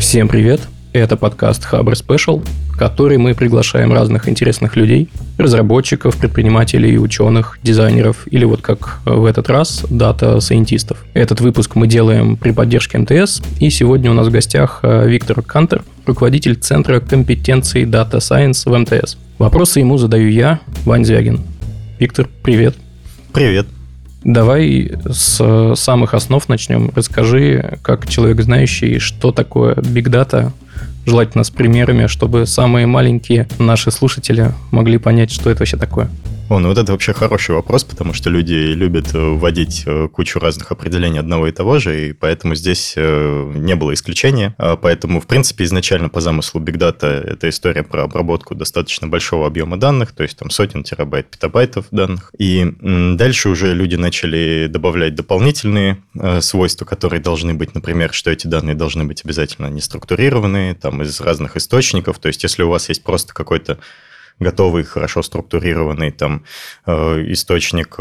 Всем привет! Это подкаст Хабр Спешл, в который мы приглашаем разных интересных людей, разработчиков, предпринимателей, ученых, дизайнеров или вот как в этот раз дата-сайентистов. Этот выпуск мы делаем при поддержке МТС, и сегодня у нас в гостях Виктор Кантор, руководитель Центра компетенций Data Science в МТС. Вопросы ему задаю я, Иван Звягин. Виктор, привет. Привет. Давай с самых основ начнем. Расскажи, как человек знающий, что такое Big Data, желательно с примерами, чтобы самые маленькие наши слушатели могли понять, что это вообще такое. Вот это вообще хороший вопрос, потому что люди любят вводить кучу разных определений одного и того же, и поэтому здесь не было исключения. Поэтому, в принципе, изначально по замыслу Big Data это история про обработку достаточно большого объема данных, то есть там сотен терабайт, петабайтов данных. И дальше уже люди начали добавлять дополнительные свойства, которые должны быть, например, что эти данные должны быть обязательно неструктурированные, там из разных источников. То есть если у вас есть просто какой-то готовый, хорошо структурированный там источник,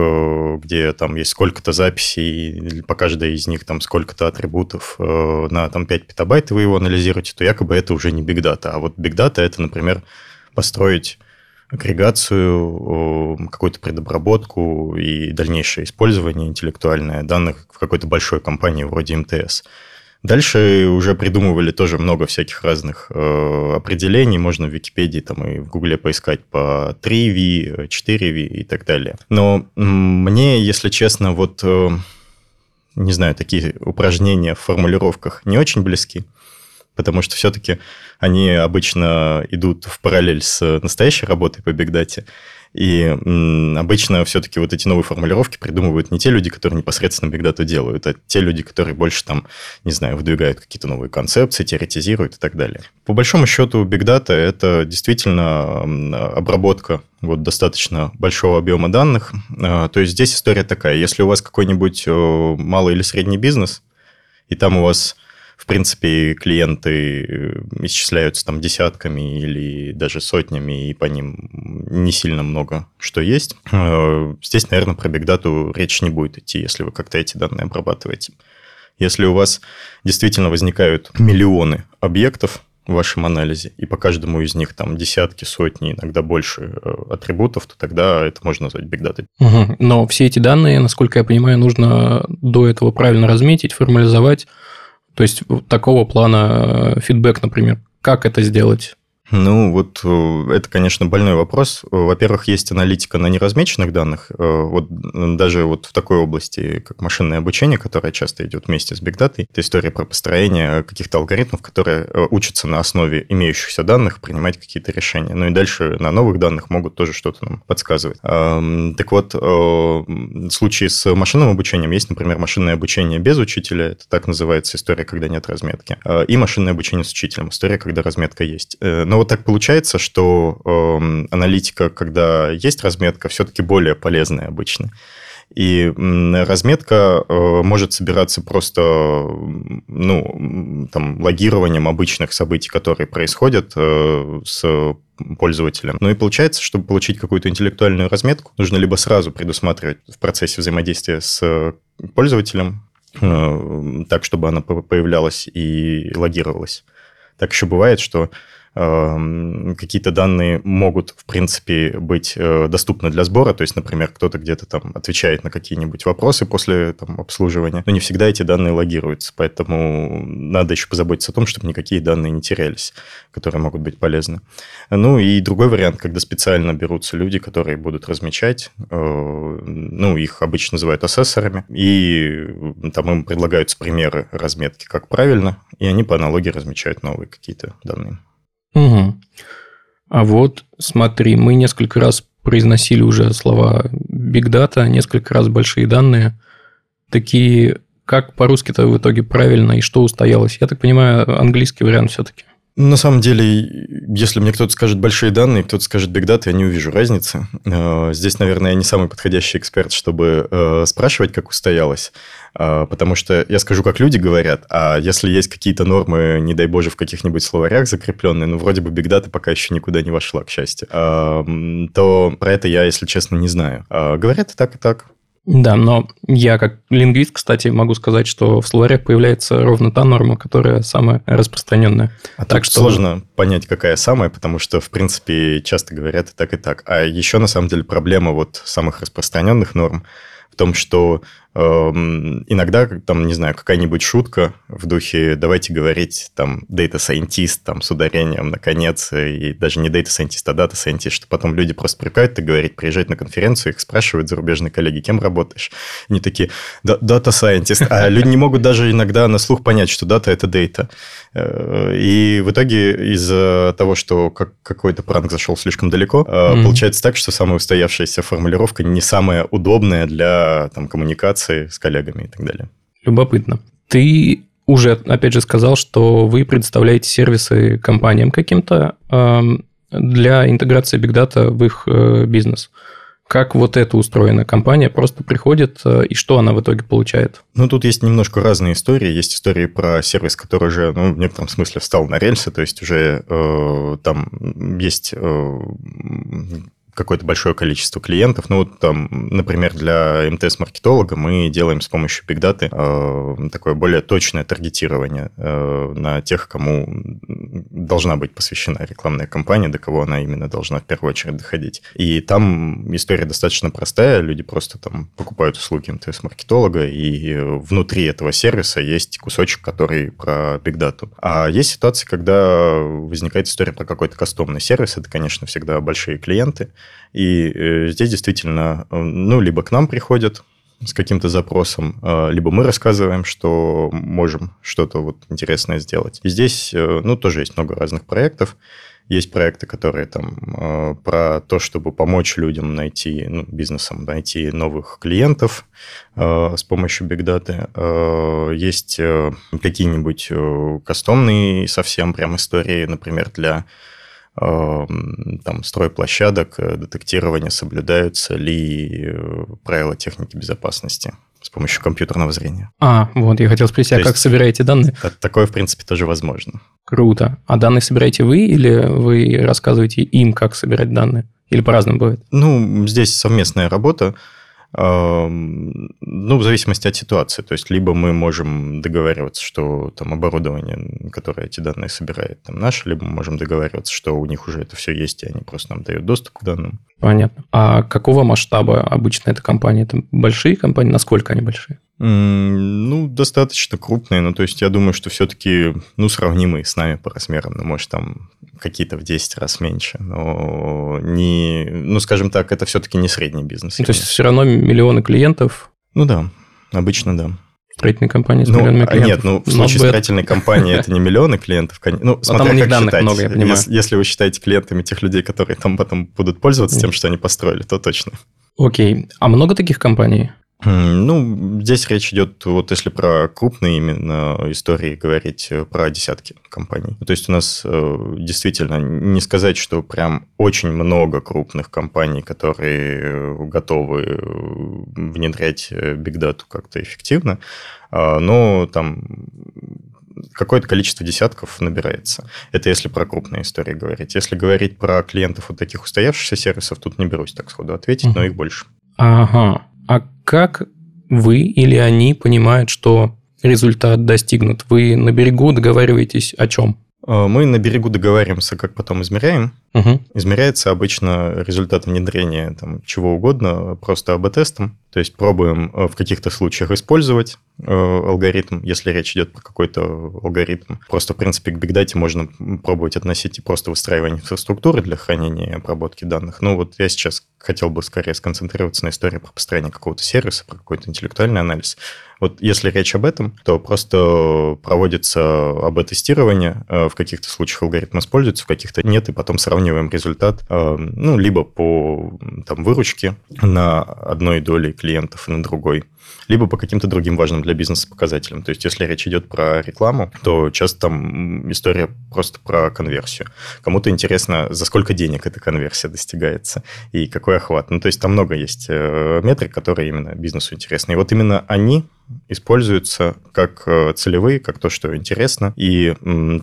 где там есть сколько-то записей, по каждой из них там сколько-то атрибутов на там 5 петабайт, и вы его анализируете, то якобы это уже не Big Data. А вот Big Data – это, например, построить агрегацию, какую-то предобработку и дальнейшее использование интеллектуальное данных в какой-то большой компании вроде МТС. Дальше уже придумывали тоже много всяких разных определений. Можно в Википедии там, и в Гугле поискать по 3V, 4V и так далее. Но мне, если честно, не знаю, такие упражнения в формулировках не очень близки, потому что все-таки они обычно идут в параллель с настоящей работой по Big Data. И обычно все-таки вот эти новые формулировки придумывают не те люди, которые непосредственно Big Data делают, а те люди, которые больше там, не знаю, выдвигают какие-то новые концепции, теоретизируют и так далее. По большому счету Big Data – это действительно обработка достаточно большого объема данных. То есть здесь история такая. Если у вас какой-нибудь малый или средний бизнес, и там у вас... В принципе, клиенты исчисляются там десятками или даже сотнями, и по ним не сильно много что есть. Здесь, наверное, про Big Data речь не будет идти, если вы как-то эти данные обрабатываете. Если у вас действительно возникают миллионы объектов в вашем анализе, и по каждому из них там десятки, сотни, иногда больше атрибутов, то тогда это можно назвать Big Data. Угу. Но все эти данные, насколько я понимаю, нужно до этого правильно разметить, формализовать. То есть такого плана фидбэк, например. Как это сделать? Это, конечно, больной вопрос. Во-первых, есть аналитика на неразмеченных данных. Даже в такой области, как машинное обучение, которое часто идет вместе с Big Data, это история про построение каких-то алгоритмов, которые учатся на основе имеющихся данных принимать какие-то решения. Ну и дальше на новых данных могут тоже что-то нам подсказывать. Так вот, в случае с машинным обучением есть, например, машинное обучение без учителя. Это так называется история, когда нет разметки. И машинное обучение с учителем. История, когда разметка есть. Но вот так получается, что аналитика, когда есть разметка, все-таки более полезная обычно. И разметка может собираться просто логированием обычных событий, которые происходят с пользователем. Ну и получается, чтобы получить какую-то интеллектуальную разметку, нужно либо сразу предусматривать в процессе взаимодействия с пользователем, так, чтобы она появлялась и логировалась. Так еще бывает, что какие-то данные могут, в принципе, быть доступны для сбора. То есть, например, кто-то где-то там отвечает на какие-нибудь вопросы после там, обслуживания. Но не всегда эти данные логируются. Поэтому надо еще позаботиться о том, чтобы никакие данные не терялись, которые могут быть полезны. Ну и другой вариант, когда специально берутся люди, которые будут размечать. Их обычно называют ассессорами. И там им предлагаются примеры разметки, как правильно. И они по аналогии размечают новые какие-то данные. Угу. А вот, смотри, мы несколько раз произносили уже слова Big Data, несколько раз большие данные. Такие, как по-русски-то в итоге правильно и что устоялось? Я так понимаю, английский вариант все-таки. На самом деле, если мне кто-то скажет большие данные, кто-то скажет Big Data, я не увижу разницы. Здесь, наверное, я не самый подходящий эксперт, чтобы спрашивать, как устоялось. Потому что я скажу, как люди говорят, а если есть какие-то нормы, не дай боже, в каких-нибудь словарях закрепленные, вроде бы Big Data пока еще никуда не вошла, к счастью, то про это я, если честно, не знаю. Говорят и так, и так. Да, но я как лингвист, кстати, могу сказать, что в словарях появляется ровно та норма, которая самая распространенная. А так что сложно понять, какая самая, потому что, в принципе, часто говорят и так, и так. А еще, на самом деле, проблема вот самых распространенных норм в том, что иногда, там, не знаю, какая-нибудь шутка в духе «давайте говорить там Data Scientist там, с ударением на конец», и даже не Data Scientist, а Data Scientist, что потом люди просто привыкают это говорить, приезжают на конференцию, их спрашивают зарубежные коллеги, кем работаешь? И они такие «Data Scientist», а люди не могут даже иногда на слух понять, что Data – это Data. И в итоге из-за того, что какой-то пранк зашел слишком далеко, получается так, что самая устоявшаяся формулировка не самая удобная для там, коммуникации с коллегами и так далее. Любопытно. Ты уже, опять же, сказал, что вы предоставляете сервисы компаниям каким-то для интеграции Big Data в их бизнес. Как вот это устроено? Компания просто приходит, и что она в итоге получает? Ну, тут есть немножко разные истории. Есть истории про сервис, который уже, ну, в некотором смысле встал на рельсы, то есть уже там есть какое-то большое количество клиентов. Ну, вот там, например, для МТС-маркетолога мы делаем с помощью Big Data такое более точное таргетирование на тех, кому должна быть посвящена рекламная кампания, до кого она именно должна в первую очередь доходить. И там история достаточно простая. Люди просто там покупают услуги МТС-маркетолога, и внутри этого сервиса есть кусочек, который про Big Data. А есть ситуации, когда возникает история про какой-то кастомный сервис. Это, конечно, всегда большие клиенты. И здесь действительно, ну, либо к нам приходят с каким-то запросом, либо мы рассказываем, что можем что-то вот интересное сделать. И здесь, ну, тоже есть много разных проектов. Есть проекты, которые там про то, чтобы помочь людям найти, ну, бизнесам найти новых клиентов с помощью Big Data. Есть какие-нибудь кастомные совсем прям истории, например, для там, стройплощадок, детектирование, соблюдаются ли правила техники безопасности с помощью компьютерного зрения. А, вот, я хотел спросить, а как собираете данные? Такое, в принципе, тоже возможно. Круто. А данные собираете вы или вы рассказываете им, как собирать данные? Или по-разному бывает? Ну, здесь совместная работа. Ну, в зависимости от ситуации. То есть, либо мы можем договариваться, что там оборудование, которое эти данные собирает, там наше, либо мы можем договариваться, что у них уже это все есть, и они просто нам дают доступ к данным. Понятно. А какого масштаба обычно эта компания? Это большие компании? Насколько они большие? Ну, достаточно крупные. Ну, то есть, я думаю, что все-таки, ну, сравнимые с нами по размерам. Ну, может, там какие-то в 10 раз меньше. Но не, ну, скажем так, это все-таки не средний бизнес. Ну, то есть, все равно миллионы клиентов? Ну, да. Обычно, да. Строительные компании с миллионами клиентов? Нет, ну, в случае строительной компании это не миллионы клиентов. Ну, смотря как считать. Если вы считаете клиентами тех людей, которые там потом будут пользоваться тем, что они построили, то точно. Окей. А много таких компаний? Ну, здесь речь идет, вот если про крупные именно истории говорить, про десятки компаний. То есть у нас действительно не сказать, что прям очень много крупных компаний, которые готовы внедрять Big Data как-то эффективно, но там какое-то количество десятков набирается. Это если про крупные истории говорить. Если говорить про клиентов вот таких устоявшихся сервисов, тут не берусь так сходу ответить, но их больше. Ага. А как вы или они понимают, что результат достигнут? Вы на берегу договариваетесь о чем? Мы на берегу договариваемся, как потом измеряем. Угу. Измеряется обычно результат внедрения там, чего угодно, просто АБ-тестом. То есть пробуем в каких-то случаях использовать алгоритм, если речь идет про какой-то алгоритм. Просто, в принципе, к Big Data можно пробовать относить и просто выстраивание инфраструктуры для хранения и обработки данных. Ну, вот я сейчас хотел бы скорее сконцентрироваться на истории про построение какого-то сервиса, про какой-то интеллектуальный анализ. Вот если речь об этом, то просто проводится АБ-тестирование, в каких-то случаях алгоритм используется, в каких-то нет, и потом сравниваем результат, ну, либо по там, выручке на одной доле клиентов и на другой, либо по каким-то другим важным для бизнеса показателям. То есть, если речь идет про рекламу, то часто там история просто про конверсию. Кому-то интересно, за сколько денег эта конверсия достигается и какой охват. Ну, то есть, там много есть метрик, которые именно бизнесу интересны. И вот именно они используются как целевые, как то, что интересно. И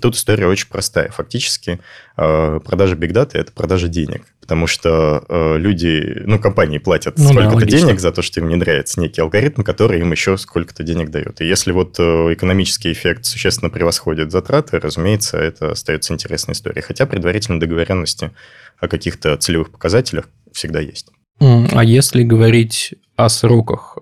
тут история очень простая. Фактически продажа Big Data – это продажа денег. Потому что люди, компании платят сколько-то денег за то, что им внедряется некий алгоритм, который им еще сколько-то денег дает. И если вот экономический эффект существенно превосходит затраты, разумеется, это остается интересной историей. Хотя предварительные договоренности о каких-то целевых показателях всегда есть. А если говорить о сроках,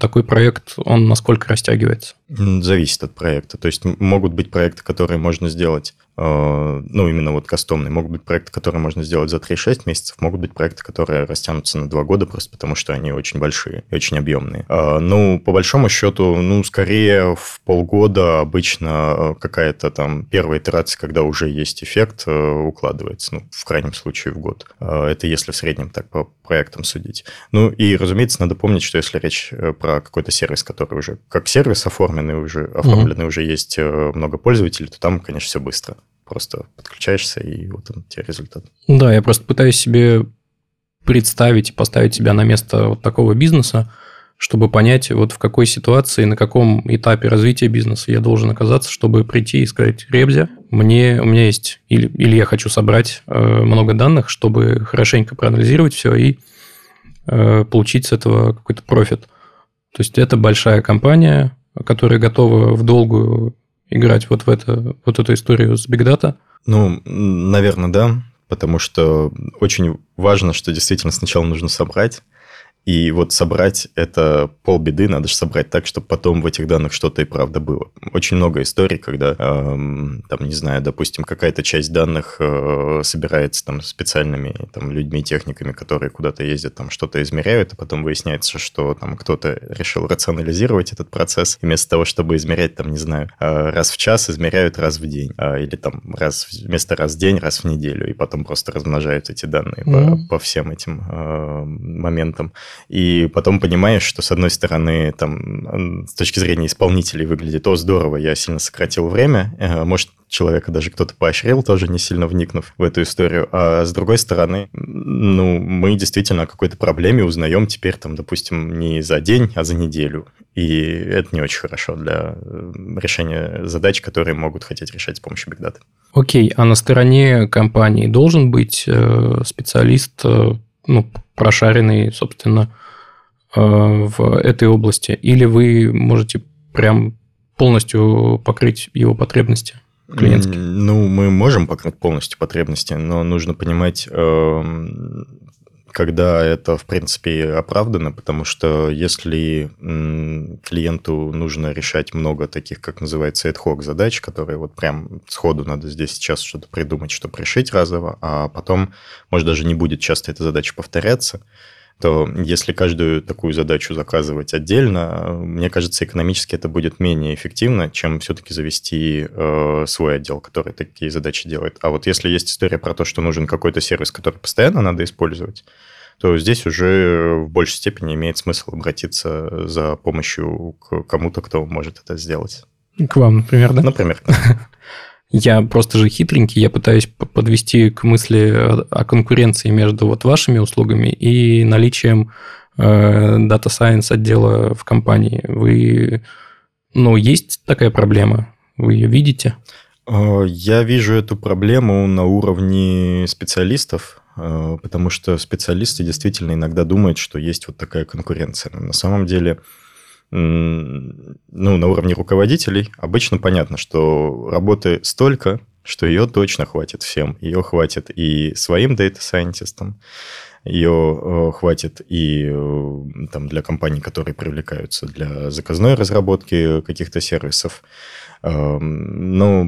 такой проект, он насколько растягивается? Зависит от проекта. То есть могут быть проекты, которые можно сделать, именно вот кастомные, могут быть проекты, которые можно сделать за 3-6 месяцев, могут быть проекты, которые растянутся на 2 года просто потому, что они очень большие и очень объемные. По большому счету, скорее в полгода обычно какая-то там первая итерация, когда уже есть эффект, укладывается, в крайнем случае в год. Это если в среднем так по проектам судить. И, разумеется, надо помнить, что если речь про какой-то сервис, который уже как сервис оформленный уже есть много пользователей, то там, конечно, все быстро. Просто подключаешься, и вот он, тебе результат. Да, я просто пытаюсь себе представить и поставить себя на место вот такого бизнеса, чтобы понять, вот в какой ситуации, на каком этапе развития бизнеса я должен оказаться, чтобы прийти и сказать: ребзя, у меня есть, или я хочу собрать много данных, чтобы хорошенько проанализировать все и получить с этого какой-то профит. То есть это большая компания, которая готова в долгую играть вот эту историю с Big Data. Наверное, да, потому что очень важно, что действительно сначала нужно собрать. И вот собрать – это полбеды, надо же собрать так, чтобы потом в этих данных что-то и правда было. Очень много историй, когда, допустим, какая-то часть данных собирается специальными людьми, техниками, которые куда-то ездят, что-то измеряют, а потом выясняется, что кто-то решил рационализировать этот процесс, и вместо того, чтобы измерять, раз в час, измеряют раз в день, или вместо раз в день, раз в неделю, и потом просто размножают эти данные по всем этим моментам. И потом понимаешь, что, с одной стороны, с точки зрения исполнителей выглядит: о, здорово, я сильно сократил время, может, человека даже кто-то поощрил, тоже не сильно вникнув в эту историю. А с другой стороны, мы действительно о какой-то проблеме узнаем теперь, допустим, не за день, а за неделю. И это не очень хорошо для решения задач, которые могут хотеть решать с помощью Big Data. Окей, а на стороне компании должен быть специалист, прошаренный, собственно, в этой области? Или вы можете прям полностью покрыть его потребности клиентские? Мы можем покрыть полностью потребности, но нужно понимать, когда это, в принципе, оправдано, потому что если клиенту нужно решать много таких, как называется, ad-hoc задач, которые вот прям сходу надо здесь сейчас что-то придумать, чтобы решить разово, а потом, может, даже не будет часто эта задача повторяться, то если каждую такую задачу заказывать отдельно, мне кажется, экономически это будет менее эффективно, чем все-таки завести свой отдел, который такие задачи делает. А вот если есть история про то, что нужен какой-то сервис, который постоянно надо использовать, то здесь уже в большей степени имеет смысл обратиться за помощью к кому-то, кто может это сделать. К вам, например, да? Например. Я просто же хитренький, я пытаюсь подвести к мысли о конкуренции между вашими услугами и наличием Data Science отдела в компании. Вы, есть такая проблема? Вы ее видите? Я вижу эту проблему на уровне специалистов, потому что специалисты действительно иногда думают, что есть вот такая конкуренция. На самом деле... на уровне руководителей обычно понятно, что работы столько, что ее точно хватит всем. Ее хватит и своим дата-сайентистам, ее хватит и для компаний, которые привлекаются для заказной разработки каких-то сервисов.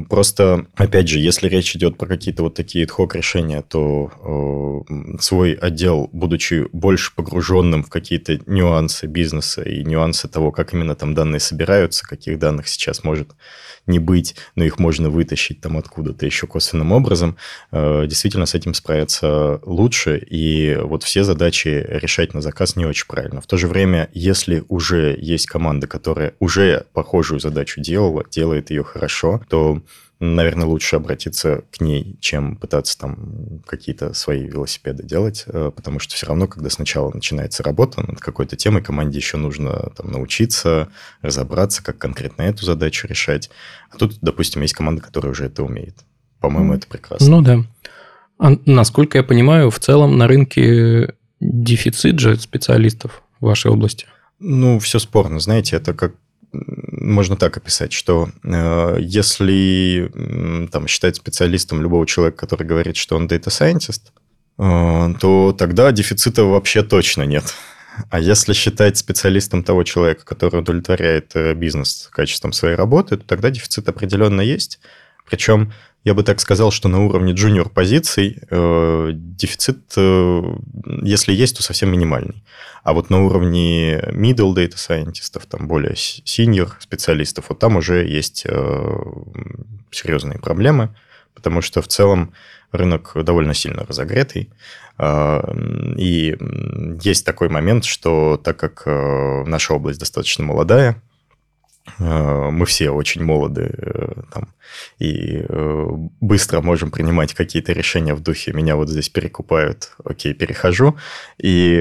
Просто, опять же, если речь идет про какие-то вот такие ad-hoc решения, то свой отдел, будучи больше погруженным в какие-то нюансы бизнеса и нюансы того, как именно данные собираются, каких данных сейчас может не быть, но их можно вытащить откуда-то еще косвенным образом, действительно с этим справиться лучше. И вот все задачи решать на заказ не очень правильно. В то же время, если уже есть команда, которая уже похожую задачу делала, делает ее хорошо, то, наверное, лучше обратиться к ней, чем пытаться там какие-то свои велосипеды делать, потому что все равно, когда сначала начинается работа над какой-то темой, команде еще нужно там научиться, разобраться, как конкретно эту задачу решать. А тут, допустим, есть команда, которая уже это умеет. По-моему, это прекрасно. Ну да. А, насколько я понимаю, в целом на рынке дефицит же специалистов в вашей области. Ну, все спорно. Знаете, это как... Можно так описать, что если там, считать специалистом любого человека, который говорит, что он Data Scientist, то тогда дефицита вообще точно нет. А если считать специалистом того человека, который удовлетворяет бизнес качеством своей работы, то тогда дефицит определенно есть. Причем я бы так сказал, что на уровне джуниор-позиций дефицит, если есть, то совсем минимальный. А вот на уровне middle data scientist'ов, там более senior специалистов, вот там уже есть серьезные проблемы, потому что в целом рынок довольно сильно разогретый. И есть такой момент, что так как наша область достаточно молодая, мы все очень молоды там, и быстро можем принимать какие-то решения в духе «меня вот здесь перекупают, окей, перехожу». И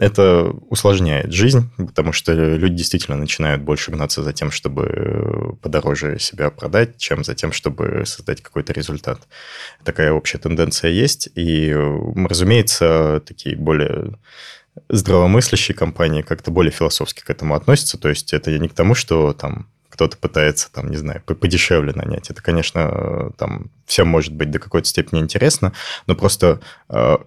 это усложняет жизнь, потому что люди действительно начинают больше гнаться за тем, чтобы подороже себя продать, чем за тем, чтобы создать какой-то результат. Такая общая тенденция есть, и, разумеется, такие более... здравомыслящие компании как-то более философски к этому относятся. То есть это не к тому, что там кто-то пытается, там, не знаю, подешевле нанять. Это, конечно, там всем может быть до какой-то степени интересно, но просто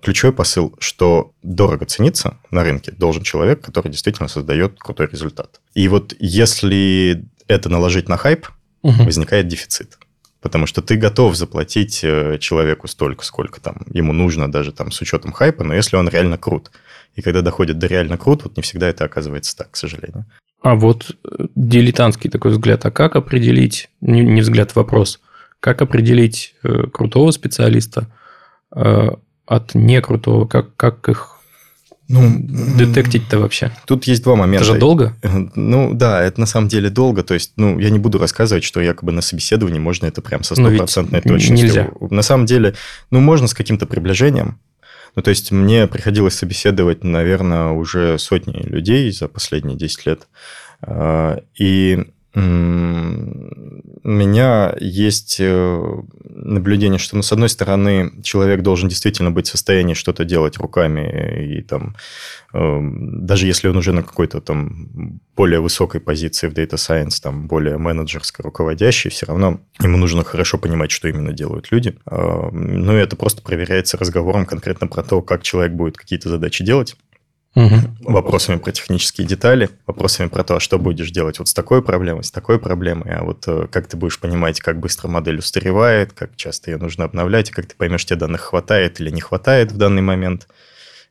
ключевой посыл, что дорого цениться на рынке должен человек, который действительно создает крутой результат. И вот если это наложить на хайп, возникает дефицит. Потому что ты готов заплатить человеку столько, сколько там ему нужно, даже там с учетом хайпа, но если он реально крут. И когда доходит до реально крут, вот не всегда это оказывается так, к сожалению. А вот дилетантский такой взгляд. А как определить, не взгляд, вопрос, как определить крутого специалиста от некрутого? Как их... Ну, детектить-то вообще? Тут есть два момента. Это же долго? Ну, да, это на самом деле долго. То есть, ну, я не буду рассказывать, что якобы на собеседовании можно это прям со 100% точностью. Нельзя. На самом деле, ну, можно с каким-то приближением. Ну, то есть, мне приходилось собеседовать, наверное, уже сотни людей за последние 10 лет. И у меня есть наблюдение, что, ну, с одной стороны, человек должен действительно быть в состоянии что-то делать руками, и там, даже если он уже на какой-то там более высокой позиции в Data Science, там, более менеджерской, руководящей, все равно ему нужно хорошо понимать, что именно делают люди. Ну, и это просто проверяется разговором конкретно про то, как человек будет какие-то задачи делать. Вопросами про технические детали, вопросами про то, а что будешь делать вот с такой проблемой, а вот как ты будешь понимать, как быстро модель устаревает, как часто ее нужно обновлять, и как ты поймешь, тебе данных хватает или не хватает в данный момент,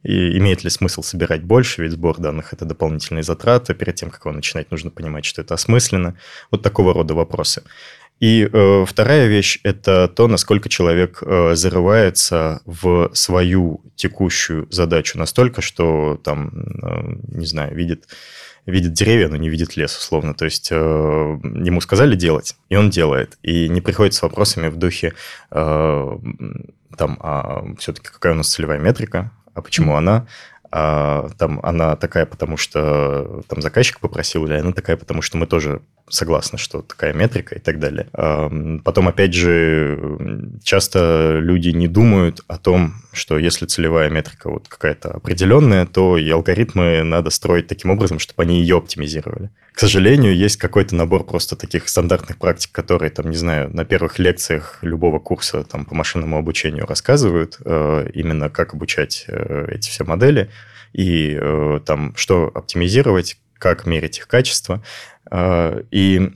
и имеет ли смысл собирать больше, ведь сбор данных – это дополнительные затраты, перед тем, как его начинать, нужно понимать, что это осмысленно, вот такого рода вопросы. И вторая вещь – это то, насколько человек зарывается в свою текущую задачу настолько, что, там, не знаю, видит деревья, но не видит лес, условно. То есть ему сказали делать, и он делает. И не приходит с вопросами в духе, там, а все-таки какая у нас целевая метрика, а почему она? А, там, она такая, потому что там заказчик попросил, или она такая, потому что мы тоже согласны, что такая метрика и так далее. А, потом, опять же, часто люди не думают о том, что если целевая метрика вот какая-то определенная, то и алгоритмы надо строить таким образом, чтобы они ее оптимизировали. К сожалению, есть какой-то набор просто таких стандартных практик, которые, там, не знаю, на первых лекциях любого курса там, по машинному обучению рассказывают, именно как обучать эти все модели, и там, что оптимизировать, как мерить их качество. И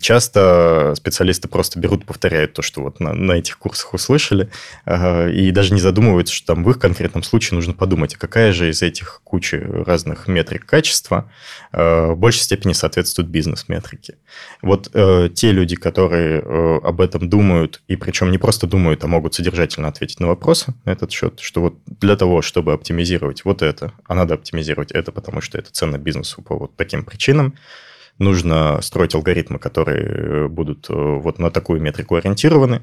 часто специалисты просто берут и повторяют то, что вот на этих курсах услышали, и даже не задумываются, что там в их конкретном случае нужно подумать, а какая же из этих кучи разных метрик качества в большей степени соответствует бизнес-метрике. Вот те люди, которые об этом думают, и причем не просто думают, а могут содержательно ответить на вопросы на этот счет, что вот для того, чтобы оптимизировать вот это, а надо оптимизировать это, потому что это ценно бизнесу по вот таким причинам, нужно строить алгоритмы, которые будут вот на такую метрику ориентированы.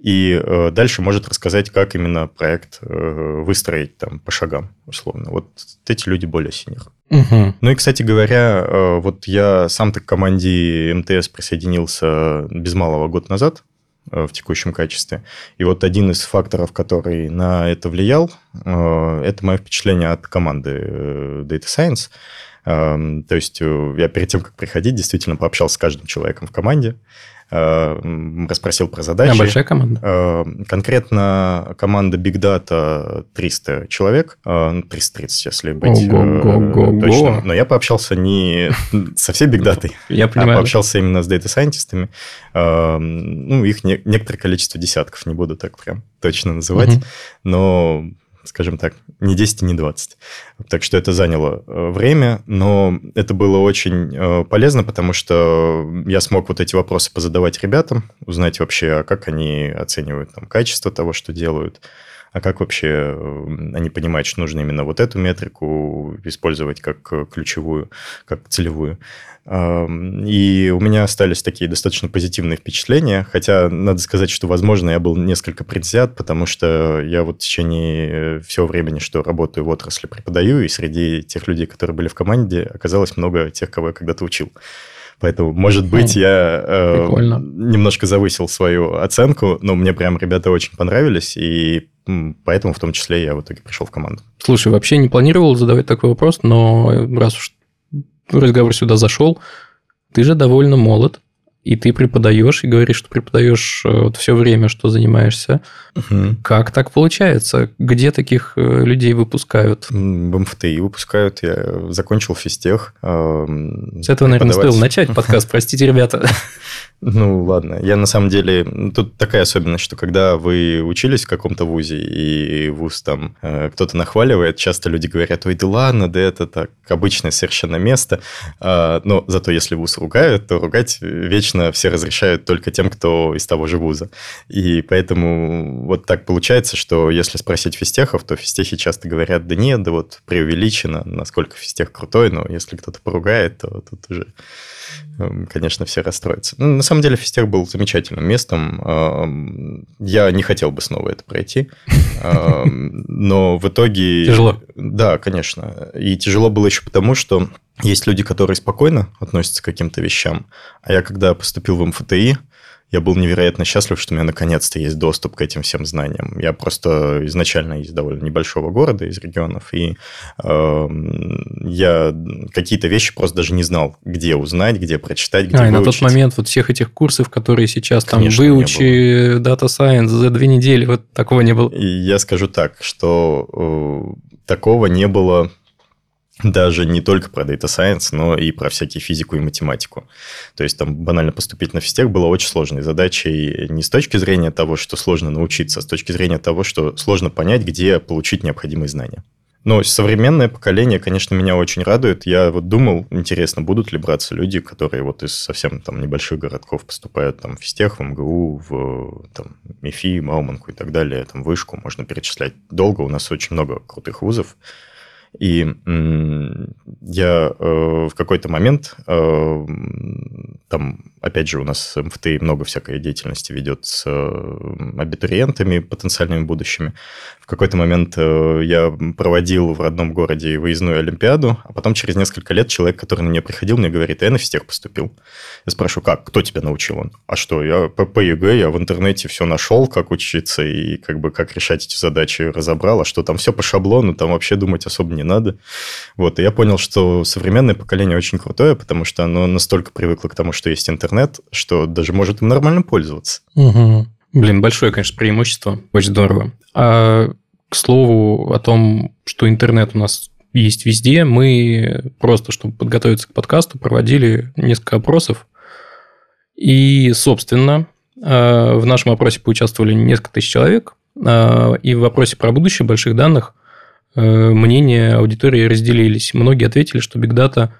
И дальше может рассказать, как именно проект выстроить там, по шагам, условно. Вот эти люди более сеньор. Угу. Ну и, кстати говоря, вот я сам-то к команде МТС присоединился без малого год назад в текущем качестве. И вот один из факторов, который на это влиял, это мое впечатление от команды Data Science. То есть я перед тем, как приходить, действительно пообщался с каждым человеком в команде, расспросил про задачи. А большая команда? Конкретно команда Big Data 300 человек, 330, если быть точным. Но я пообщался не со всей Big Data, я пообщался именно с Data Scientist'ами. Ну, их некоторое количество десятков, не буду так прям точно называть, но... скажем так, не 10 и не 20. Так что это заняло время, но это было очень полезно, потому что я смог вот эти вопросы позадавать ребятам, узнать вообще, как они оценивают там, качество того, что делают, а как вообще они понимают, что нужно именно вот эту метрику использовать как ключевую, как целевую. И у меня остались такие достаточно позитивные впечатления, хотя надо сказать, что, возможно, я был несколько предвзят, потому что я вот в течение всего времени, что работаю в отрасли, преподаю, и среди тех людей, которые были в команде, оказалось много тех, кого я когда-то учил. Поэтому, может быть, я немножко завысил свою оценку, но мне прям ребята очень понравились, и поэтому в том числе я в итоге пришел в команду. Слушай, вообще не планировал задавать такой вопрос, но раз уж разговор сюда зашел, ты же довольно молод, и ты преподаешь, и говоришь, что преподаешь вот все время, что занимаешься. Угу. Как так получается? Где таких людей выпускают? В МФТИ выпускают. Я закончил физтех. С этого, наверное, стоило начать подкаст. Простите, ребята. Ну, ладно. Я, на самом деле... Тут такая особенность, что когда вы учились в каком-то вузе, и вуз там кто-то нахваливает, часто люди говорят, ой, да ладно, да это так обычное совершенно место. Но зато если вуз ругают, то ругать вечно все разрешают только тем, кто из того же вуза. И поэтому вот так получается, что если спросить физтехов, то физтехи часто говорят, да нет, да вот преувеличено, насколько физтех крутой, но если кто-то поругает, то тут уже, конечно, все расстроятся. Ну, на самом деле физтех был замечательным местом. Я не хотел бы снова это пройти, но в итоге... Тяжело. Да, конечно. И тяжело было еще потому, что есть люди, которые спокойно относятся к каким-то вещам. А я, когда поступил в МФТИ, я был невероятно счастлив, что у меня наконец-то есть доступ к этим всем знаниям. Я просто изначально из довольно небольшого города, из регионов, и я какие-то вещи просто даже не знал, где узнать, где прочитать, где выучить. На тот момент вот всех этих курсов, которые сейчас там выучи Data Science за 2 недели, вот такого не было. И я скажу так, что такого не было... Даже не только про Data Science, но и про всякие физику и математику. То есть, там банально поступить на физтех было очень сложной задачей не с точки зрения того, что сложно научиться, а с точки зрения того, что сложно понять, где получить необходимые знания. Но современное поколение, конечно, меня очень радует. Я вот думал, интересно, будут ли браться люди, которые вот из совсем там небольших городков поступают там в физтех, в МГУ, в там, МИФИ, Мауманку и так далее, там вышку, можно перечислять долго. У нас очень много крутых вузов. И я в какой-то момент, там, опять же, у нас МФТИ много всякой деятельности ведет с абитуриентами потенциальными будущими. В какой-то момент я проводил в родном городе выездную олимпиаду, а потом через несколько лет человек, который на меня приходил, мне говорит, я на физтех поступил. Я спрашиваю, как? Кто тебя научил? Он, а что, я по ЕГЭ, я в интернете все нашел, как учиться и как бы как решать эти задачи разобрал, а что там все по шаблону, там вообще думать особо не надо. Вот, и я понял, что современное поколение очень крутое, потому что оно настолько привыкло к тому, что есть интернет, что даже может им нормально пользоваться. Угу. Блин, большое, конечно, преимущество. Очень здорово. А к слову о том, что интернет у нас есть везде. Мы просто, чтобы подготовиться к подкасту, проводили несколько опросов. И, собственно, в нашем опросе поучаствовали несколько тысяч человек. И в опросе про будущее больших данных мнения аудитории разделились. Многие ответили, что Big Data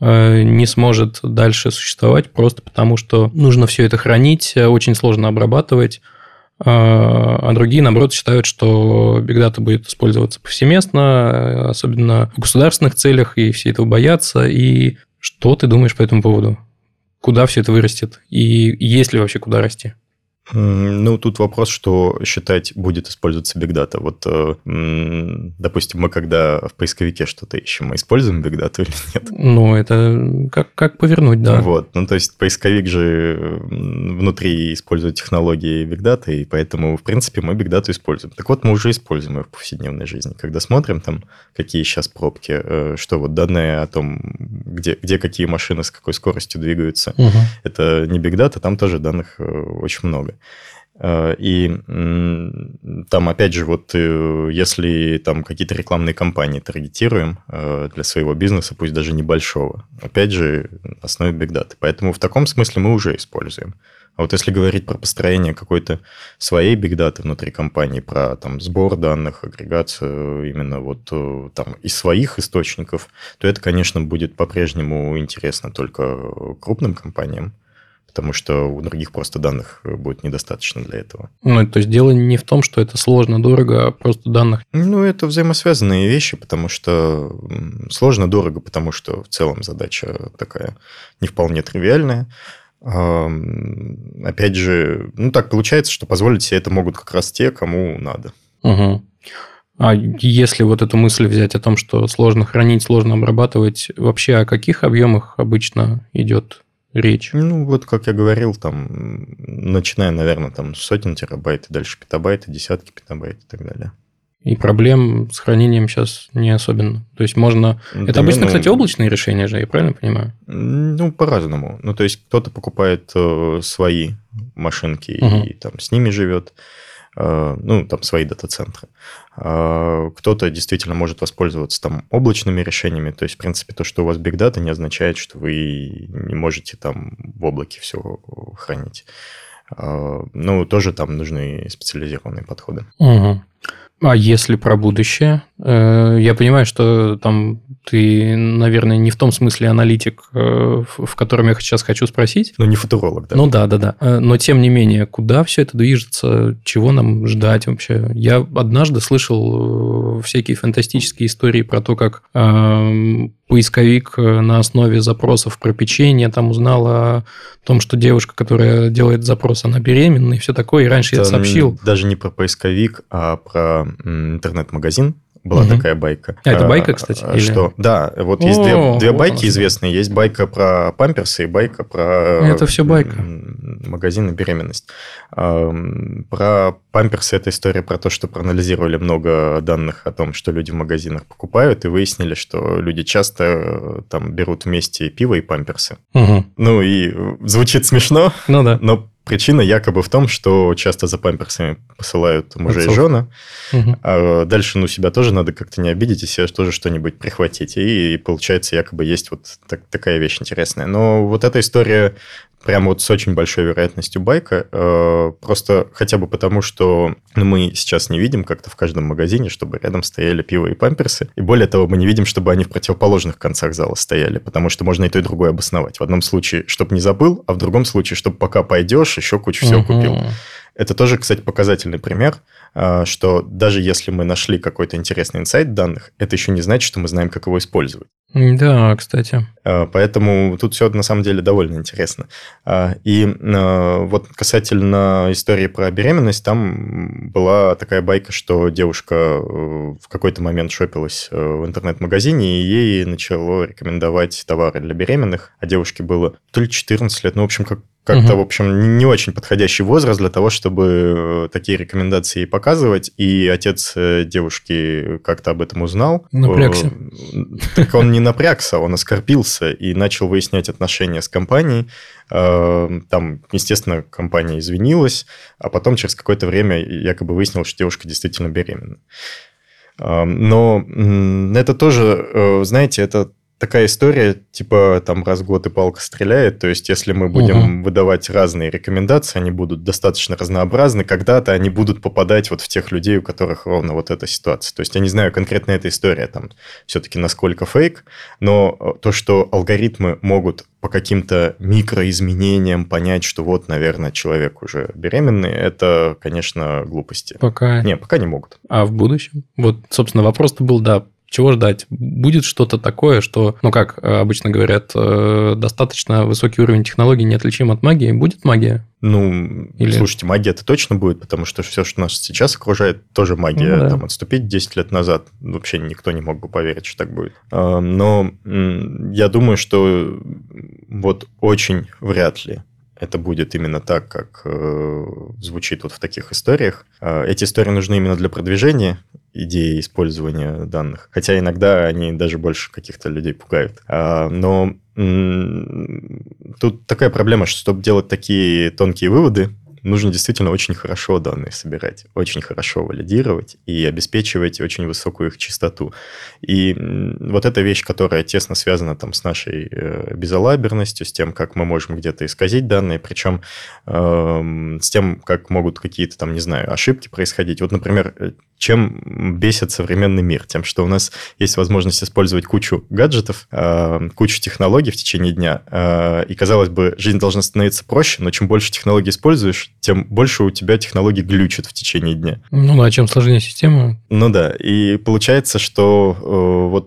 не сможет дальше существовать просто потому, что нужно все это хранить, очень сложно обрабатывать. А другие, наоборот, считают, что Big Data будет использоваться повсеместно, особенно в государственных целях, и все этого боятся. И что ты думаешь по этому поводу? Куда все это вырастет? И есть ли вообще куда расти? Ну, тут вопрос, что считать будет использоваться Big Data. Вот, допустим, мы когда в поисковике что-то ищем, мы используем Big Data или нет? Ну, это как повернуть, да. Вот, ну, то есть поисковик же внутри использует технологии Big Data, и поэтому, в принципе, мы Big Data используем. Так вот, мы уже используем ее в повседневной жизни. Когда смотрим там, какие сейчас пробки, что вот данные о том, где какие машины с какой скоростью двигаются, это не Big Data, там тоже данных очень много. И там, опять же, вот если там какие-то рекламные кампании таргетируем для своего бизнеса, пусть даже небольшого, опять же, на основе Big Data. Поэтому в таком смысле мы уже используем. А вот если говорить про построение какой-то своей Big Data внутри компании, про там сбор данных, агрегацию именно вот там из своих источников, то это, конечно, будет по-прежнему интересно только крупным компаниям, потому что у других просто данных будет недостаточно для этого. Ну, то есть дело не в том, что это сложно, дорого, а просто данных. Ну, это взаимосвязанные вещи, потому что сложно, дорого, потому что в целом задача такая не вполне тривиальная. Опять же, ну, так получается, что позволить себе это могут как раз те, кому надо. Угу. А если вот эту мысль взять о том, что сложно хранить, сложно обрабатывать, вообще о каких объемах обычно идет речь? Ну, вот как я говорил, там, начиная, наверное, там, с сотен терабайт, и дальше петабайты, десятки петабайт и так далее. И проблем с хранением сейчас не особенно. То есть можно... Да, это обычно, кстати, облачные решения же, я правильно понимаю? Ну, по-разному. Ну, то есть кто-то покупает свои машинки и там с ними живет, ну, там, свои дата-центры. Кто-то действительно может воспользоваться там облачными решениями. То есть, в принципе, то, что у вас Big Data, не означает, что вы не можете там в облаке все хранить. Ну, тоже там нужны специализированные подходы. Угу. А если про будущее? Я понимаю, что там ты, наверное, не в том смысле аналитик, в котором я сейчас хочу спросить. Ну, не футуролог, да. Ну, да. Но, тем не менее, куда все это движется? Чего нам ждать вообще? Я однажды слышал всякие фантастические истории про то, как поисковик на основе запросов про печенье там узнал о том, что девушка, которая делает запрос, она беременна и все такое. И раньше это я сообщил. Даже не про поисковик, а про интернет-магазин. Была такая байка. А это байка, кстати? Что? Или... Да, вот есть две байки известные. Есть байка про памперсы и байка про... Это все байка. Магазин и беременность. Про памперсы – это история про то, что проанализировали много данных о том, что люди в магазинах покупают, и выяснили, что люди часто там берут вместе пиво и памперсы. Ну, и звучит смешно, но... Причина якобы в том, что часто за памперсами посылают мужа и жены. А дальше, ну, себя тоже надо как-то не обидеть и себе тоже что-нибудь прихватить. И получается, якобы есть вот такая вещь интересная. Но вот эта история прям вот с очень большой вероятностью байка. Просто хотя бы потому, что мы сейчас не видим как-то в каждом магазине, чтобы рядом стояли пиво и памперсы. И более того, мы не видим, чтобы они в противоположных концах зала стояли, потому что можно и то, и другое обосновать. В одном случае, чтобы не забыл, а в другом случае, чтобы пока пойдешь, еще кучу всего купил. Это тоже, кстати, показательный пример, что даже если мы нашли какой-то интересный инсайт данных, это еще не значит, что мы знаем, как его использовать. Да, кстати. Поэтому тут все на самом деле довольно интересно. И вот касательно истории про беременность, там была такая байка, что девушка в какой-то момент шопилась в интернет-магазине, и ей начало рекомендовать товары для беременных, а девушке было то ли 14 лет, ну, в общем, как-то, в общем, не очень подходящий возраст для того, чтобы такие рекомендации показывать. И отец девушки как-то об этом узнал. Напрягся. Так он не напрягся, он оскорбился и начал выяснять отношения с компанией. Там, естественно, компания извинилась, а потом через какое-то время якобы выяснилось, что девушка действительно беременна. Но это тоже, знаете, это такая история, типа там раз в год и палка стреляет. То есть, если мы будем выдавать разные рекомендации, они будут достаточно разнообразны. Когда-то они будут попадать вот в тех людей, у которых ровно вот эта ситуация. То есть, я не знаю, конкретно эта история там все-таки насколько фейк, но то, что алгоритмы могут по каким-то микроизменениям понять, что вот, наверное, человек уже беременный, это, конечно, глупости. Пока не могут. А в будущем? Вот, собственно, вопрос-то был, да, чего ждать? Будет что-то такое, что, ну, как обычно говорят, достаточно высокий уровень технологий неотличим от магии. Будет магия? Ну, или... слушайте, магия-то точно будет, потому что все, что нас сейчас окружает, тоже магия. Ну, да. Там отступить 10 лет назад вообще никто не мог бы поверить, что так будет. Но я думаю, что вот очень вряд ли это будет именно так, как звучит вот в таких историях. Эти истории нужны именно для продвижения идеи использования данных. Хотя иногда они даже больше каких-то людей пугают. Но тут такая проблема, что чтобы делать такие тонкие выводы, нужно действительно очень хорошо данные собирать, очень хорошо валидировать и обеспечивать очень высокую их частоту. И вот эта вещь, которая тесно связана там с нашей безалаберностью, с тем, как мы можем где-то исказить данные, причем с тем, как могут какие-то там, не знаю, ошибки происходить. Вот, например, чем бесит современный мир? Тем, что у нас есть возможность использовать кучу гаджетов, кучу технологий в течение дня. И, казалось бы, жизнь должна становиться проще, но чем больше технологий используешь, тем больше у тебя технологий глючат в течение дня. Ну да, чем сложнее система. Ну да, и получается, что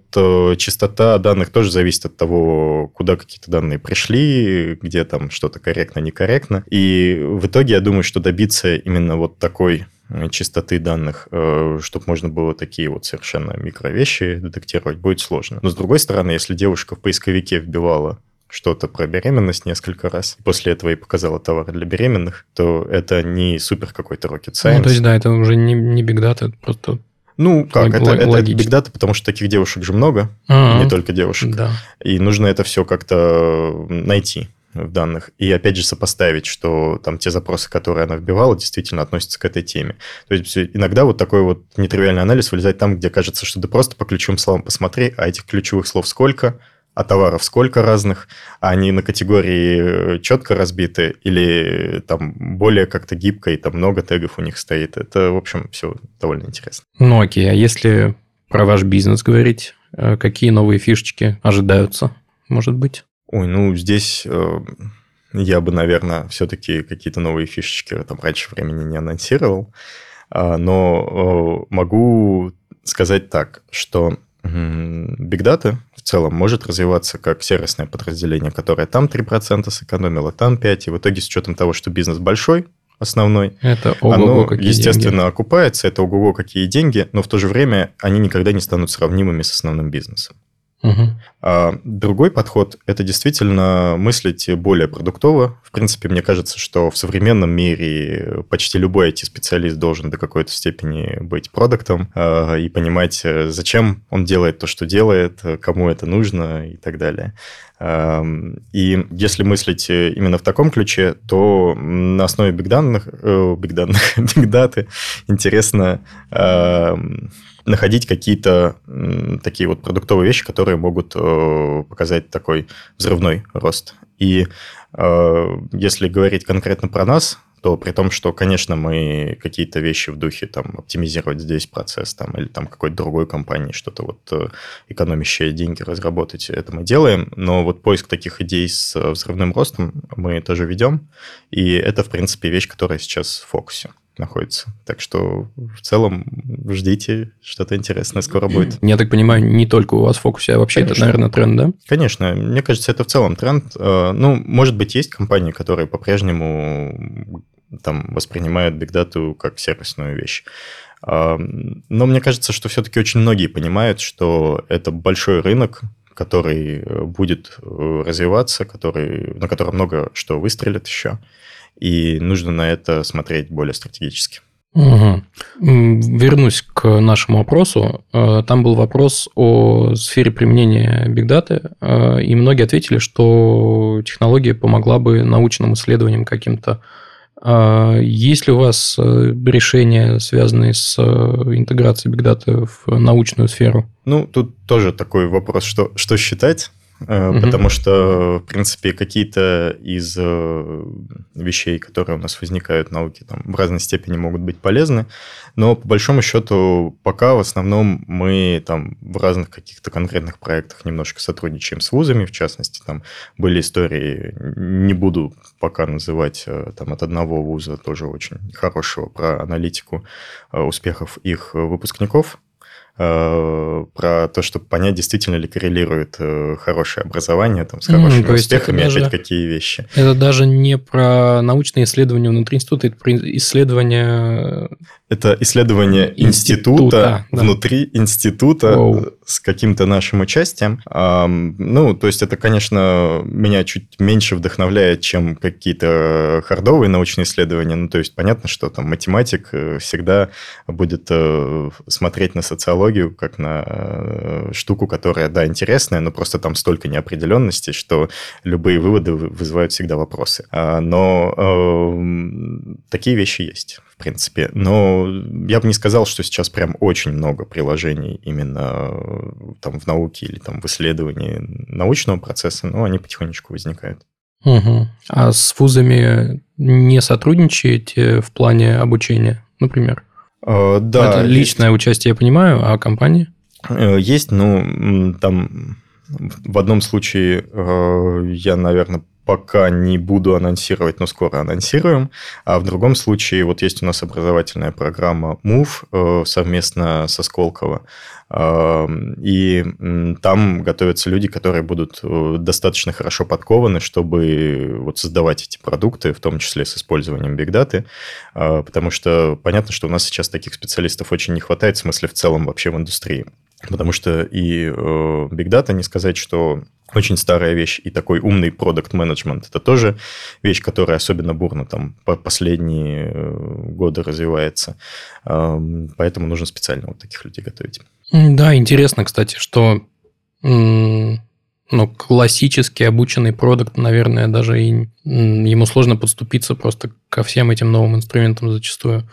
частота данных тоже зависит от того, куда какие-то данные пришли, где там что-то корректно, некорректно. И в итоге, я думаю, что добиться именно вот такой частоты данных, чтобы можно было такие вот совершенно микровещи детектировать, будет сложно. Но, с другой стороны, если девушка в поисковике вбивала что-то про беременность несколько раз, после этого и показала товар для беременных, то это не супер какой-то rocket science. Ну, то есть, да, это уже не big data, это просто... Ну, как, это Big Data, потому что таких девушек же много, не только девушек. Да. И нужно это все как-то найти в данных, и опять же сопоставить, что там те запросы, которые она вбивала, действительно относятся к этой теме. То есть иногда вот такой вот нетривиальный анализ вылезает там, где кажется, что ты просто по ключевым словам посмотри, а этих ключевых слов сколько, а товаров сколько разных, а они на категории четко разбиты или там более как-то гибко, и там много тегов у них стоит. Это, в общем, все довольно интересно. Ну окей, а если про ваш бизнес говорить, какие новые фишечки ожидаются, может быть? Ой, ну здесь я бы, наверное, все-таки какие-то новые фишечки там раньше времени не анонсировал, но могу сказать так, что Big Data в целом может развиваться как сервисное подразделение, которое там 3% сэкономило, там 5%, и в итоге с учетом того, что бизнес большой, основной, это оно, естественно, деньги окупается, это ого-го какие деньги, но в то же время они никогда не станут сравнимыми с основным бизнесом. А другой подход – это действительно мыслить более продуктово. В принципе, мне кажется, что в современном мире почти любой IT-специалист должен до какой-то степени быть продуктом и понимать, зачем он делает то, что делает, кому это нужно и так далее. И если мыслить именно в таком ключе, то на основе биг-даты интересно находить какие-то такие вот продуктовые вещи, которые могут показать такой взрывной рост. И если говорить конкретно про нас, то при том, что, конечно, мы какие-то вещи в духе там оптимизировать здесь процесс там, или там какой-то другой компании что-то вот экономящее деньги разработать, это мы делаем, но вот поиск таких идей с взрывным ростом мы тоже ведем, и это, в принципе, вещь, которая сейчас в фокусе находится. Так что в целом ждите, что-то интересное скоро будет. Я так понимаю, не только у вас в фокусе, а вообще это, наверное, тренд, да? Конечно. Мне кажется, это в целом тренд. Ну, может быть, есть компании, которые по-прежнему там воспринимают Big Data как сервисную вещь. Но мне кажется, что все-таки очень многие понимают, что это большой рынок, который будет развиваться, на котором много что выстрелит еще. И нужно на это смотреть более стратегически. Угу. Вернусь к нашему опросу. Там был вопрос о сфере применения Big Data, и многие ответили, что технология помогла бы научным исследованиям каким-то Есть ли у вас решения, связанные с интеграцией Big Data в научную сферу? Ну, тут тоже такой вопрос, что считать, потому что, в принципе, какие-то из вещей, которые у нас возникают в науке, там, в разной степени могут быть полезны, но, по большому счету, пока в основном мы там, в разных каких-то конкретных проектах немножко сотрудничаем с вузами, в частности, там были истории, не буду пока называть, там, от одного вуза, тоже очень хорошего, про аналитику успехов их выпускников, про то, чтобы понять, действительно ли коррелирует хорошее образование там, с хорошими успехами, даже, опять какие вещи. Это даже не про научные исследования внутри института, это про исследования... Это исследование института внутри института с каким-то нашим участием. Ну, то есть это, конечно, меня чуть меньше вдохновляет, чем какие-то хардовые научные исследования. Ну, то есть понятно, что там математик всегда будет смотреть на социологию как на штуку, которая, да, интересная, но просто там столько неопределенности, что любые выводы вызывают всегда вопросы. Но такие вещи есть. В принципе. Но я бы не сказал, что сейчас прям очень много приложений именно там, в науке или там, в исследовании научного процесса, но они потихонечку возникают. Угу. А с вузами не сотрудничаете в плане обучения, например? Да. Это личное участие, я понимаю, а компании? Есть, ну, там в одном случае я, наверное, пока не буду анонсировать, но скоро анонсируем. А в другом случае, вот есть у нас образовательная программа MOVE совместно со Сколково. И там готовятся люди, которые будут достаточно хорошо подкованы, чтобы вот создавать эти продукты, в том числе с использованием Big Data, потому что понятно, что у нас сейчас таких специалистов очень не хватает, в смысле в целом вообще в индустрии. Потому что и Big Data, не сказать, что очень старая вещь, и такой умный продакт-менеджмент – это тоже вещь, которая особенно бурно там последние годы развивается. Поэтому нужно специально вот таких людей готовить. Да, интересно, кстати, что классически обученный продакт, наверное, даже ему сложно подступиться просто ко всем этим новым инструментам зачастую.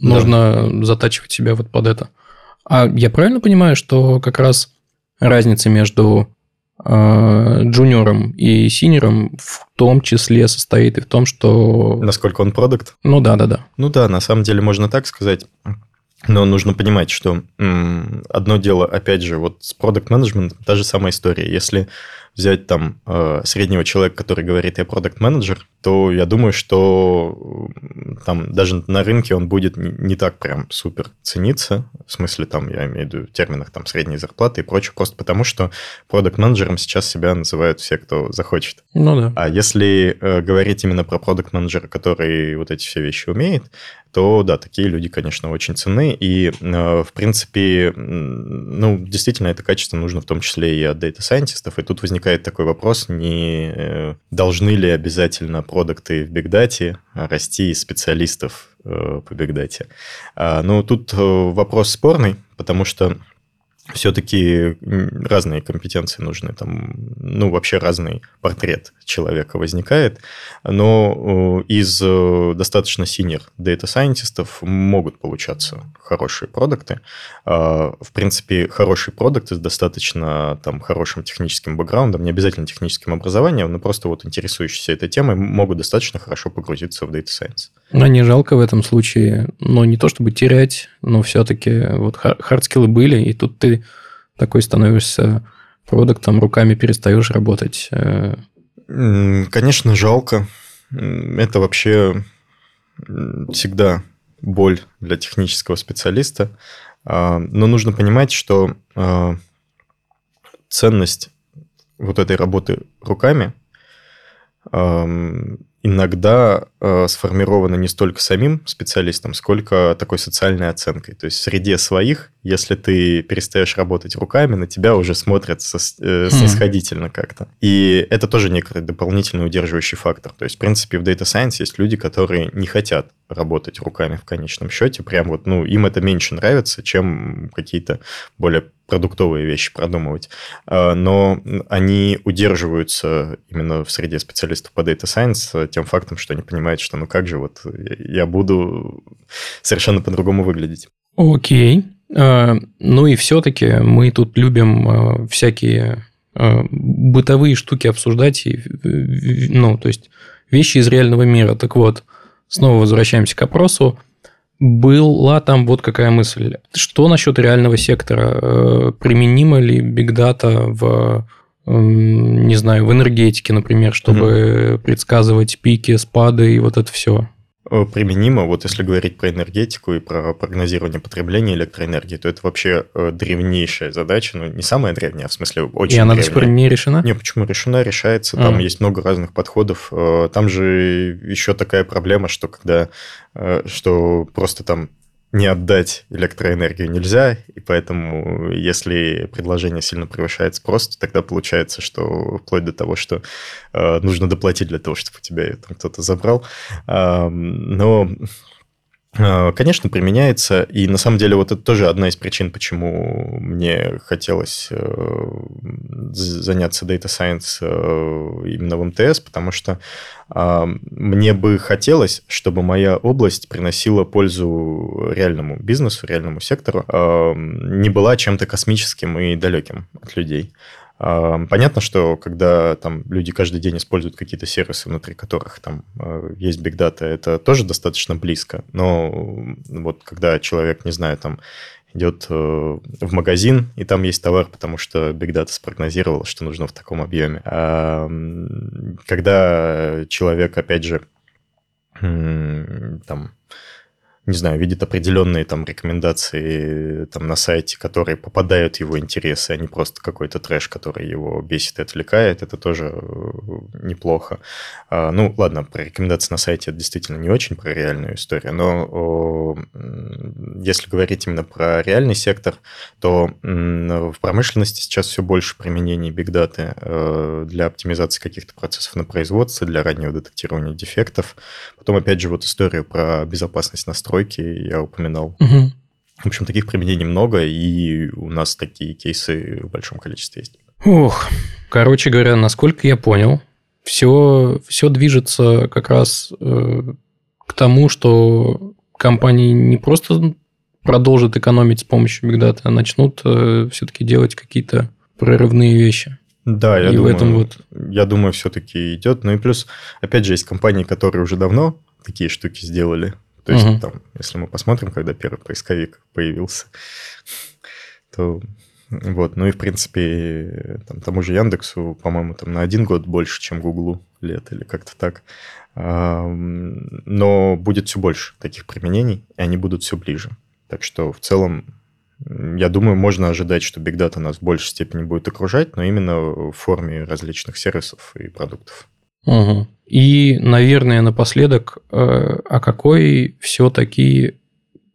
Нужно затачивать себя вот под это. А я правильно понимаю, что как раз разница между джуниором и синьором в том числе состоит и в том, что... Насколько он продакт? Ну да. Ну да, на самом деле можно так сказать. Но нужно понимать, что одно дело, опять же, вот с продакт-менеджментом та же самая история. Если взять там среднего человека, который говорит, я продакт-менеджер, то я думаю, что там даже на рынке он будет не так прям супер цениться. В смысле, там, я имею в виду в терминах там средней зарплаты и прочее, просто потому что продакт-менеджером сейчас себя называют все, кто захочет. Ну да. А если говорить именно про продакт-менеджера, который вот эти все вещи умеет, то да, такие люди, конечно, очень ценны. И, в принципе, ну, действительно, это качество нужно в том числе и от дата-сайентистов. И тут возникает такой вопрос, не должны ли обязательно продукты в Big Data расти из специалистов по Big Data. Ну, тут вопрос спорный, потому что все-таки разные компетенции нужны, там, ну, вообще разный портрет человека возникает, но из достаточно senior дата-сайентистов могут получаться хорошие продукты. В принципе, хороший продукт с достаточно там, хорошим техническим бэкграундом, не обязательно техническим образованием, но просто вот интересующиеся этой темой могут достаточно хорошо погрузиться в Data Science. Но не жалко в этом случае, но не то чтобы терять, но все-таки вот хардскиллы были, и тут ты такой становишься продуктом, руками перестаешь работать. Конечно, жалко. Это вообще всегда боль для технического специалиста. Но нужно понимать, что ценность вот этой работы руками иногда сформировано не столько самим специалистом, сколько такой социальной оценкой. То есть в среде своих, если ты перестаешь работать руками, на тебя уже смотрят снисходительно как-то. И это тоже некий дополнительный удерживающий фактор. То есть, в принципе, в Data Science есть люди, которые не хотят работать руками в конечном счете. Прям вот, ну, им это меньше нравится, чем какие-то более продуктовые вещи продумывать, но они удерживаются именно в среде специалистов по Data Science тем фактом, что они понимают, что ну как же, вот я буду совершенно по-другому выглядеть. Окей. Ну и все-таки мы тут любим всякие бытовые штуки обсуждать, ну, то есть вещи из реального мира. Так вот, снова возвращаемся к опросу. Была там вот какая мысль. Что насчет реального сектора? Применима ли Big Data в, не знаю, в энергетике, например, чтобы предсказывать пики, спады и вот это все? Применимо. Вот если говорить про энергетику и про прогнозирование потребления электроэнергии, то это вообще древнейшая задача, ну, не самая древняя, а в смысле очень древняя. И она до сих пор не решена? Нет, почему решена, решается, там есть много разных подходов. Там же еще такая проблема, что когда, что просто там не отдать электроэнергию нельзя, и поэтому если предложение сильно превышает спрос, то тогда получается, что вплоть до того, что нужно доплатить для того, чтобы у тебя ее там кто-то забрал. Но, конечно, применяется, и на самом деле вот это тоже одна из причин, почему мне хотелось заняться Data Science именно в МТС, потому что мне бы хотелось, чтобы моя область приносила пользу реальному бизнесу, реальному сектору, не была чем-то космическим и далеким от людей. Понятно, что когда там люди каждый день используют какие-то сервисы, внутри которых там есть Big Data, это тоже достаточно близко, но вот когда человек, не знаю, там идет в магазин, и там есть товар, потому что Big Data спрогнозировал, что нужно в таком объеме. А когда человек, опять же, там, не знаю, видит определенные там рекомендации там на сайте, которые попадают в его интересы, а не просто какой-то трэш, который его бесит и отвлекает, это тоже неплохо. Ну, ладно, про рекомендации на сайте это действительно не очень про реальную историю, но если говорить именно про реальный сектор, то в промышленности сейчас все больше применений Big Data для оптимизации каких-то процессов на производстве, для раннего детектирования дефектов. Потом, опять же, вот историю про безопасность настройки я упоминал. Угу. В общем, таких применений много, и у нас такие кейсы в большом количестве есть. Ох, короче говоря, насколько я понял, все движется как раз к тому, что компании не просто продолжат экономить с помощью Big Data, а начнут все-таки делать какие-то прорывные вещи. Да, я думаю, я думаю, все-таки идет. Ну и плюс, опять же, есть компании, которые уже давно такие штуки сделали. То есть, там, если мы посмотрим, когда первый поисковик появился, то вот, ну и в принципе, там, тому же Яндексу, по-моему, там на 1 год больше, чем Гуглу лет, или как-то так. Но будет все больше таких применений, и они будут все ближе. Так что в целом, я думаю, можно ожидать, что Big Data нас в большей степени будет окружать, но именно в форме различных сервисов и продуктов. Угу. И, наверное, напоследок, а какой все-таки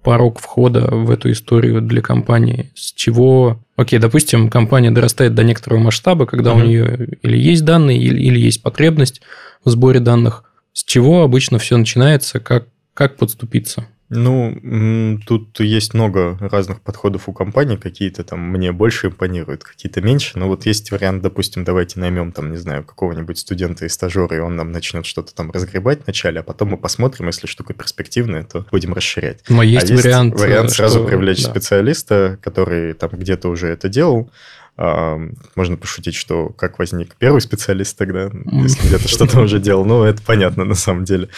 порог входа в эту историю для компании? С чего... Окей, допустим, компания дорастает до некоторого масштаба, когда у нее или есть данные, или есть потребность в сборе данных. С чего обычно все начинается? Как подступиться? Ну, тут есть много разных подходов у компаний, какие-то там мне больше импонируют, какие-то меньше, но вот есть вариант, допустим, давайте наймем там, не знаю, какого-нибудь студента и стажера, и он нам начнет что-то там разгребать вначале, а потом мы посмотрим, если штука перспективная, то будем расширять. Но есть, вариант сразу привлечь специалиста, который там где-то уже это делал. Можно пошутить, что как возник первый специалист тогда, если где-то что-то уже делал, но это понятно на самом деле.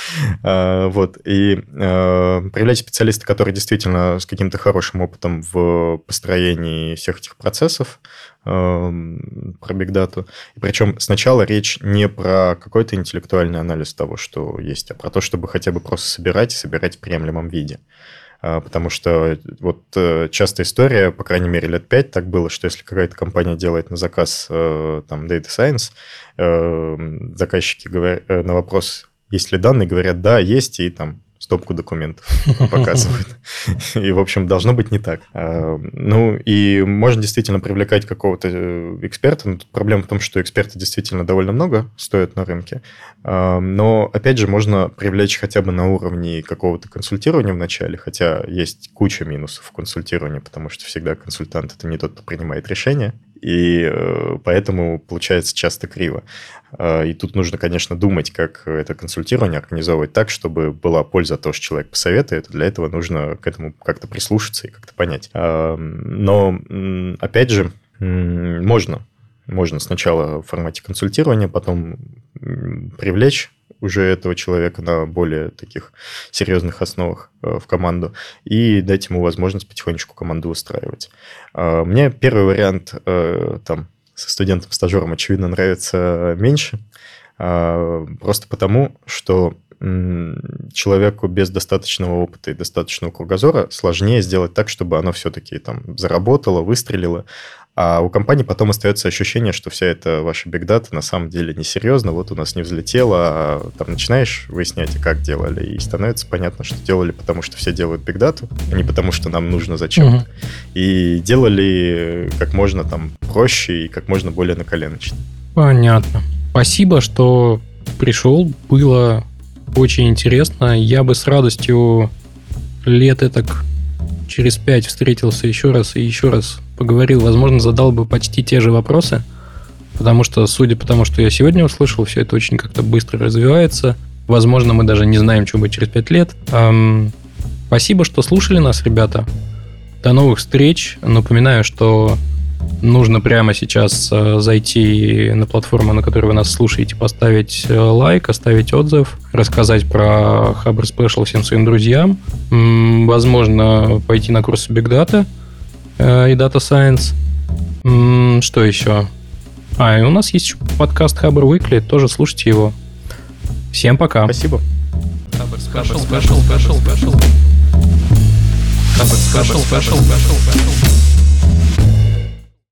Вот. И привлечь специалиста, который действительно с каким-то хорошим опытом в построении всех этих процессов, про Big Data. И причем сначала речь не про какой-то интеллектуальный анализ того, что есть, а про то, чтобы хотя бы просто собирать и собирать в приемлемом виде. Потому что вот частая история, по крайней мере, лет 5 так было, что если какая-то компания делает на заказ там, Data Science, заказчики говорят, на вопрос, есть ли данные, говорят, да, есть, и там стопку документов показывают. И, в общем, должно быть не так. Ну, и можно действительно привлекать какого-то эксперта. Но проблема в том, что эксперты действительно довольно много стоят на рынке. Но, опять же, можно привлечь хотя бы на уровне какого-то консультирования вначале, хотя есть куча минусов в консультировании, потому что всегда консультант – это не тот, кто принимает решение. И поэтому получается часто криво. И тут нужно, конечно, думать, как это консультирование организовывать так, чтобы была польза от того, что человек посоветует. Для этого нужно к этому как-то прислушаться и как-то понять. Но, опять же, можно сначала в формате консультирования, потом привлечь уже этого человека на более таких серьезных основах в команду и дать ему возможность потихонечку команду выстраивать. Мне первый вариант там, со студентом-стажером, очевидно, нравится меньше, просто потому, что человеку без достаточного опыта и достаточного кругозора сложнее сделать так, чтобы оно все-таки там заработало, выстрелило. А у компании потом остается ощущение, что вся эта ваша Big Data на самом деле несерьезна, вот у нас не взлетело, а там начинаешь выяснять, как делали, и становится понятно, что делали, потому что все делают Big Data, а не потому, что нам нужно зачем-то. И делали как можно там проще и как можно более наколеночно. Понятно. Спасибо, что пришел. Было очень интересно. Я бы с радостью лет этак через 5 встретился еще раз поговорил. Возможно, задал бы почти те же вопросы, потому что, судя по тому, что я сегодня услышал, все это очень как-то быстро развивается. Возможно, мы даже не знаем, что будет через 5 лет. Спасибо, что слушали нас, ребята. До новых встреч. Напоминаю, что нужно прямо сейчас зайти на платформу, на которой вы нас слушаете, поставить лайк, оставить отзыв, рассказать про Хабр Спешл всем своим друзьям. Возможно, пойти на курсы Big Data и Data Science. Что еще? И у нас есть еще подкаст Хабр Уикли, тоже слушайте его. Всем пока. Спасибо. Хабр Спешл, Хабр Спешл, Хабр Спешл.